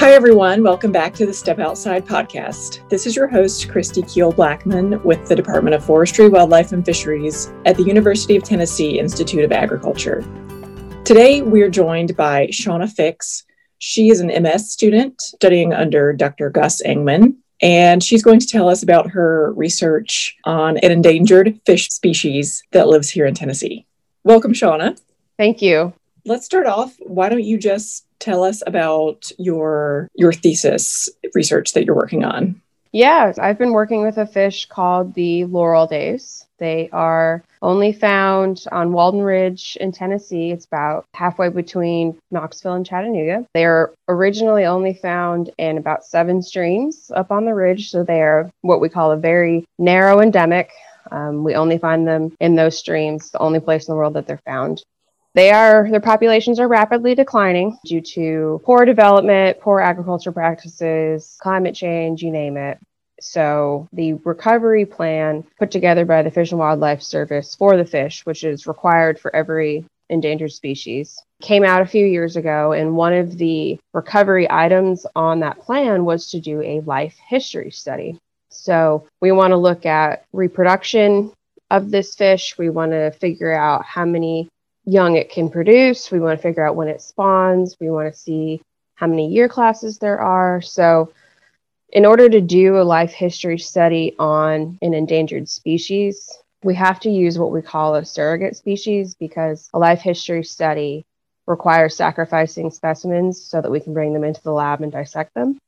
Hi, everyone. Welcome back to the Step Outside podcast. This is your host, Christy Keel Blackman with the Department of Forestry, Wildlife and Fisheries at the University of Tennessee Institute of Agriculture. Today, we are joined by Shauna Fix. She is an MS student studying under Dr. Gus Engman, and she's going to tell us about her research on an endangered fish species that lives here in Tennessee. Welcome, Shauna. Thank you. Let's start off. Why don't you just tell us about your thesis research that you're working on? Yeah, I've been working with a fish called the Laurel Dace. They are only found on Walden Ridge in Tennessee. It's about halfway between Knoxville and Chattanooga. They are originally only found in about 7 streams up on the ridge. So they are what we call a very narrow endemic. We only find them in those streams, the only place in the world that they're found. Their populations are rapidly declining due to poor development, poor agriculture practices, climate change, you name it. So the recovery plan put together by the Fish and Wildlife Service for the fish, which is required for every endangered species, came out a few years ago. And one of the recovery items on that plan was to do a life history study. So we want to look at reproduction of this fish. We want to figure out how many young it can produce. We want to figure out when it spawns. We want to see how many year classes there are. So in order to do a life history study on an endangered species, we have to use what we call a surrogate species, because a life history study requires sacrificing specimens so that we can bring them into the lab and dissect them.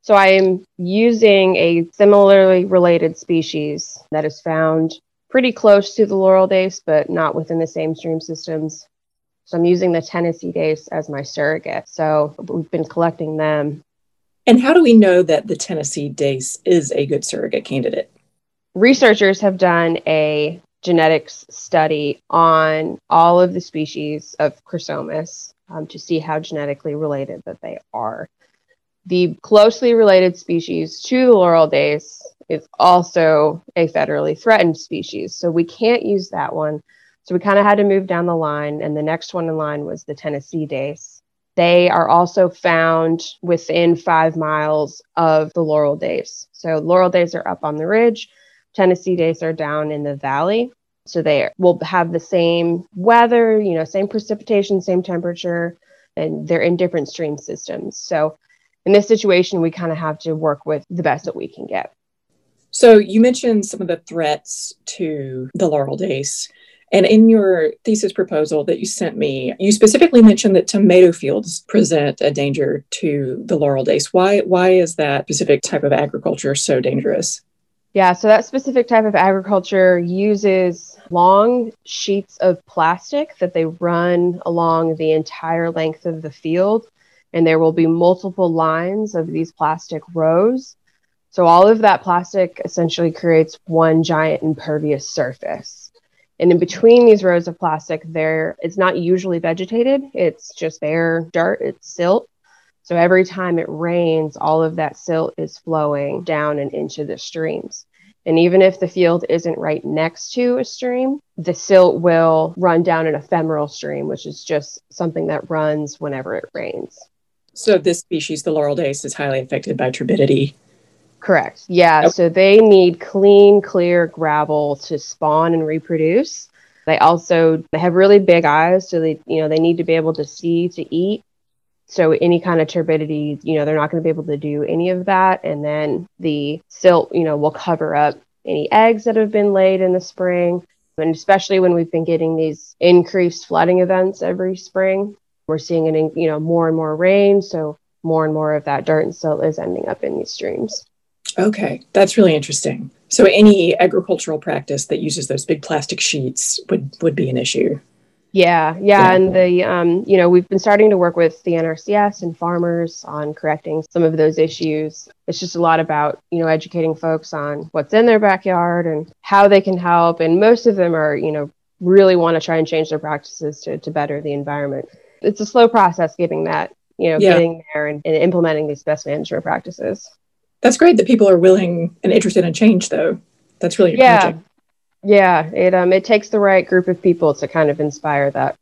So I am using a similarly related species that is found pretty close to the Laurel Dace, but not within the same stream systems. So I'm using the Tennessee Dace as my surrogate. So we've been collecting them. And how do we know that the Tennessee Dace is a good surrogate candidate? Researchers have done a genetics study on all of the species of Chrosomus to see how genetically related that they are. The closely related species to the Laurel Dace is also a federally threatened species. So we can't use that one. So we kind of had to move down the line. And the next one in line was the Tennessee Dace. They are also found within 5 miles of the Laurel Dace. So Laurel Dace are up on the ridge. Tennessee Dace are down in the valley. So they will have the same weather, same precipitation, same temperature, and they're in different stream systems. So in this situation, we kind of have to work with the best that we can get. So you mentioned some of the threats to the Laurel Dace, and in your thesis proposal that you sent me, you specifically mentioned that tomato fields present a danger to the Laurel Dace. Why is that specific type of agriculture so dangerous? Yeah, so that specific type of agriculture uses long sheets of plastic that they run along the entire length of the field, and there will be multiple lines of these plastic rows. So all of that plastic essentially creates one giant impervious surface. And in between these rows of plastic, it's not usually vegetated. It's just bare dirt. It's silt. So every time it rains, all of that silt is flowing down and into the streams. And even if the field isn't right next to a stream, the silt will run down an ephemeral stream, which is just something that runs whenever it rains. So this species, the Laurel Dace, is highly affected by turbidity. Correct. Yeah. Okay. So they need clean, clear gravel to spawn and reproduce. They have really big eyes. So they need to be able to see to eat. So any kind of turbidity, they're not going to be able to do any of that. And then the silt, will cover up any eggs that have been laid in the spring. And especially when we've been getting these increased flooding events every spring, we're seeing more and more rain. So more and more of that dirt and silt is ending up in these streams. Okay, that's really interesting. So any agricultural practice that uses those big plastic sheets would be an issue. Yeah. And we've been starting to work with the NRCS and farmers on correcting some of those issues. It's just a lot about, educating folks on what's in their backyard and how they can help. And most of them are, really want to try and change their practices to better the environment. It's a slow process getting there and implementing these best management practices. That's great that people are willing and interested in change, though. That's really encouraging. Yeah. It takes the right group of people to kind of inspire that.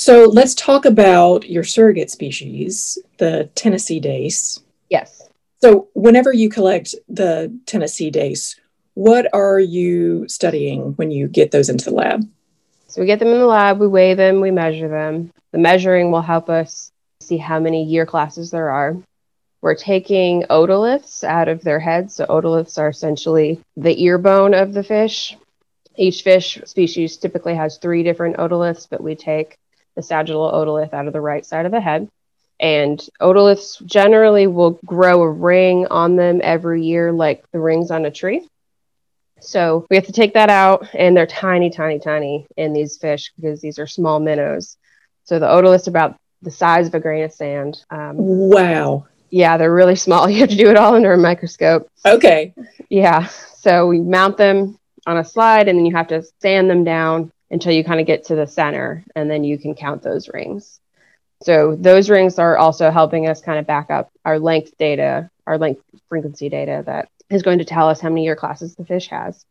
So let's talk about your surrogate species, the Tennessee dace. Yes. So whenever you collect the Tennessee dace, what are you studying when you get those into the lab? So we get them in the lab, we weigh them, we measure them. The measuring will help us see how many year classes there are. We're taking otoliths out of their heads. So otoliths are essentially the ear bone of the fish. Each fish species typically has 3 different otoliths, but we take the sagittal otolith out of the right side of the head. And otoliths generally will grow a ring on them every year, like the rings on a tree. So we have to take that out, and they're tiny, tiny, tiny in these fish because these are small minnows. So the otoliths are about the size of a grain of sand. Wow. Yeah, they're really small. You have to do it all under a microscope. Okay. Yeah. So we mount them on a slide, and then you have to sand them down until you kind of get to the center, and then you can count those rings. So those rings are also helping us kind of back up our length data, our length frequency data that is going to tell us how many year classes the fish has.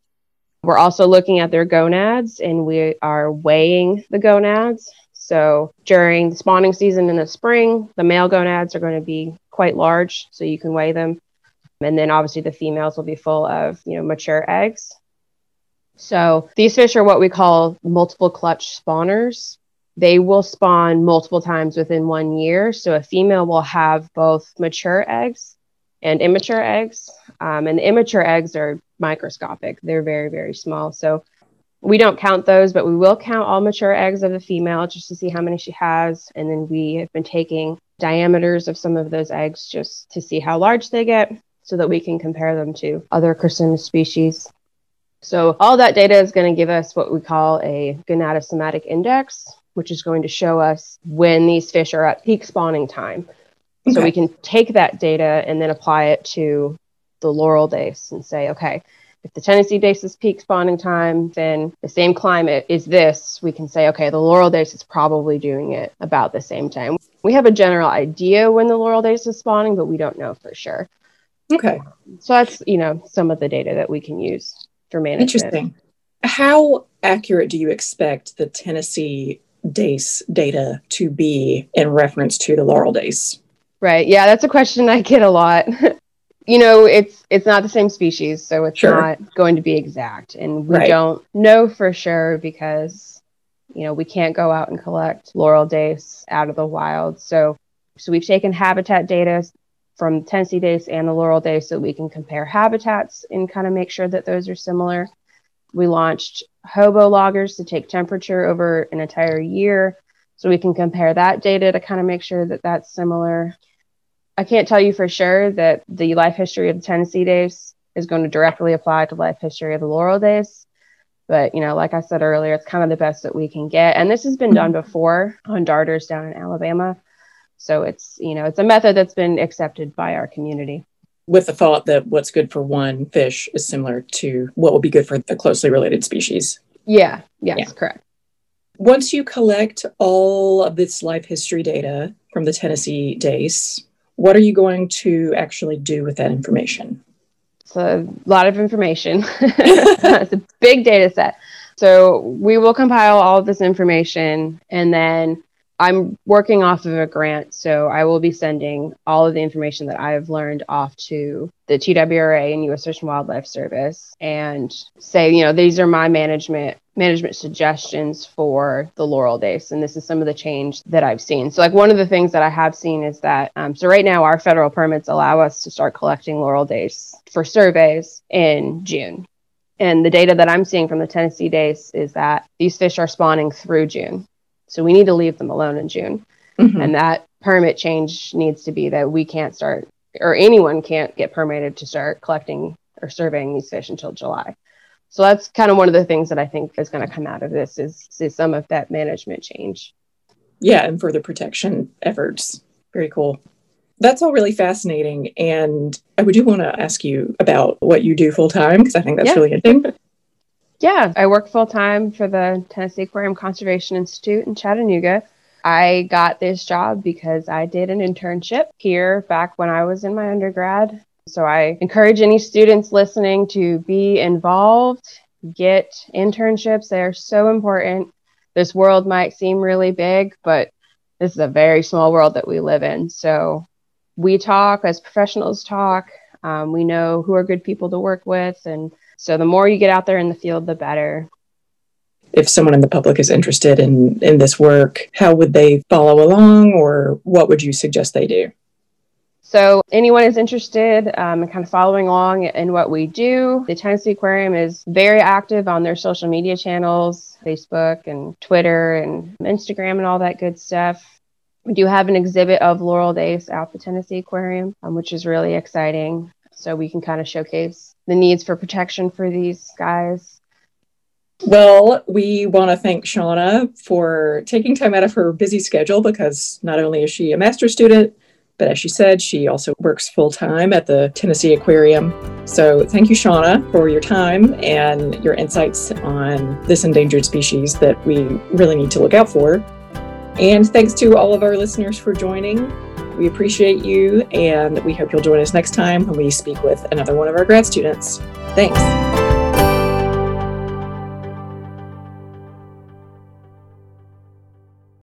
We're also looking at their gonads, and we are weighing the gonads. So during the spawning season in the spring, the male gonads are going to be quite large, so you can weigh them. And then obviously the females will be full of, you know, mature eggs. So these fish are what we call multiple clutch spawners. They will spawn multiple times within 1 year. So a female will have both mature eggs and immature eggs. And the immature eggs are microscopic. They're very, very small. So we don't count those, but we will count all mature eggs of the female just to see how many she has. And then we have been taking diameters of some of those eggs just to see how large they get so that we can compare them to other Chrosomus species. So all that data is going to give us what we call a gonadosomatic index, which is going to show us when these fish are at peak spawning time. Okay. So we can take that data and then apply it to the Laurel dace and say, okay, if the Tennessee dace is peak spawning time, then the same climate is this. We can say, okay, the Laurel dace is probably doing it about the same time. We have a general idea when the Laurel dace is spawning, but we don't know for sure. Okay. So that's, you know, some of the data that we can use for management. Interesting. How accurate do you expect the Tennessee dace data to be in reference to the Laurel dace? Right. Yeah, that's a question I get a lot. You know, it's not the same species, so it's sure. Not going to be exact. And we right. don't know for sure because, you know, we can't go out and collect Laurel dace out of the wild. So we've taken habitat data from Tennessee dace and the Laurel dace so we can compare habitats and kind of make sure that those are similar. We launched hobo loggers to take temperature over an entire year so we can compare that data to kind of make sure that that's similar. I can't tell you for sure that the life history of the Tennessee dace is going to directly apply to life history of the Laurel dace. But, you know, like I said earlier, it's kind of the best that we can get. And this has been done before on darters down in Alabama. So it's, you know, it's a method that's been accepted by our community. With the thought that what's good for one fish is similar to what will be good for the closely related species. Yeah. Yes, yeah. Correct. Once you collect all of this life history data from the Tennessee dace, what are you going to actually do with that information? It's a lot of information. It's a big data set. So we will compile all of this information, and then I'm working off of a grant. So I will be sending all of the information that I've learned off to the TWRA and U.S. Fish and Wildlife Service and say, you know, these are my management suggestions for the Laurel dace, and this is some of the change that I've seen. So, like, one of the things that I have seen is that so right now our federal permits allow us to start collecting Laurel dace for surveys in June, and the data that I'm seeing from the Tennessee dace is that these fish are spawning through June, so we need to leave them alone in June. Mm-hmm. And that permit change needs to be that we can't start, or anyone can't get permitted to start collecting or surveying these fish until July. So that's kind of one of the things that I think is going to come out of this is some of that management change. Yeah, and further protection efforts. Very cool. That's all really fascinating. And I do want to ask you about what you do full time, because I think that's really interesting. Yeah, I work full time for the Tennessee Aquarium Conservation Institute in Chattanooga. I got this job because I did an internship here back when I was in my undergrad. So I encourage any students listening to be involved, get internships. They are so important. this world might seem really big, but this is a very small world that we live in. So we talk as professionals talk. We know who are good people to work with. And so the more you get out there in the field, the better. If someone in the public is interested in this work, how would they follow along, or what would you suggest they do? So anyone is interested in kind of following along in what we do. The Tennessee Aquarium is very active on their social media channels, Facebook and Twitter and Instagram and all that good stuff. We do have an exhibit of Laurel Dace at the Tennessee Aquarium, which is really exciting. So we can kind of showcase the needs for protection for these guys. Well, we want to thank Shauna for taking time out of her busy schedule, because not only is she a master's student, but as she said, she also works full-time at the Tennessee Aquarium. So thank you, Shauna, for your time and your insights on this endangered species that we really need to look out for. And thanks to all of our listeners for joining. We appreciate you, and we hope you'll join us next time when we speak with another one of our grad students. Thanks.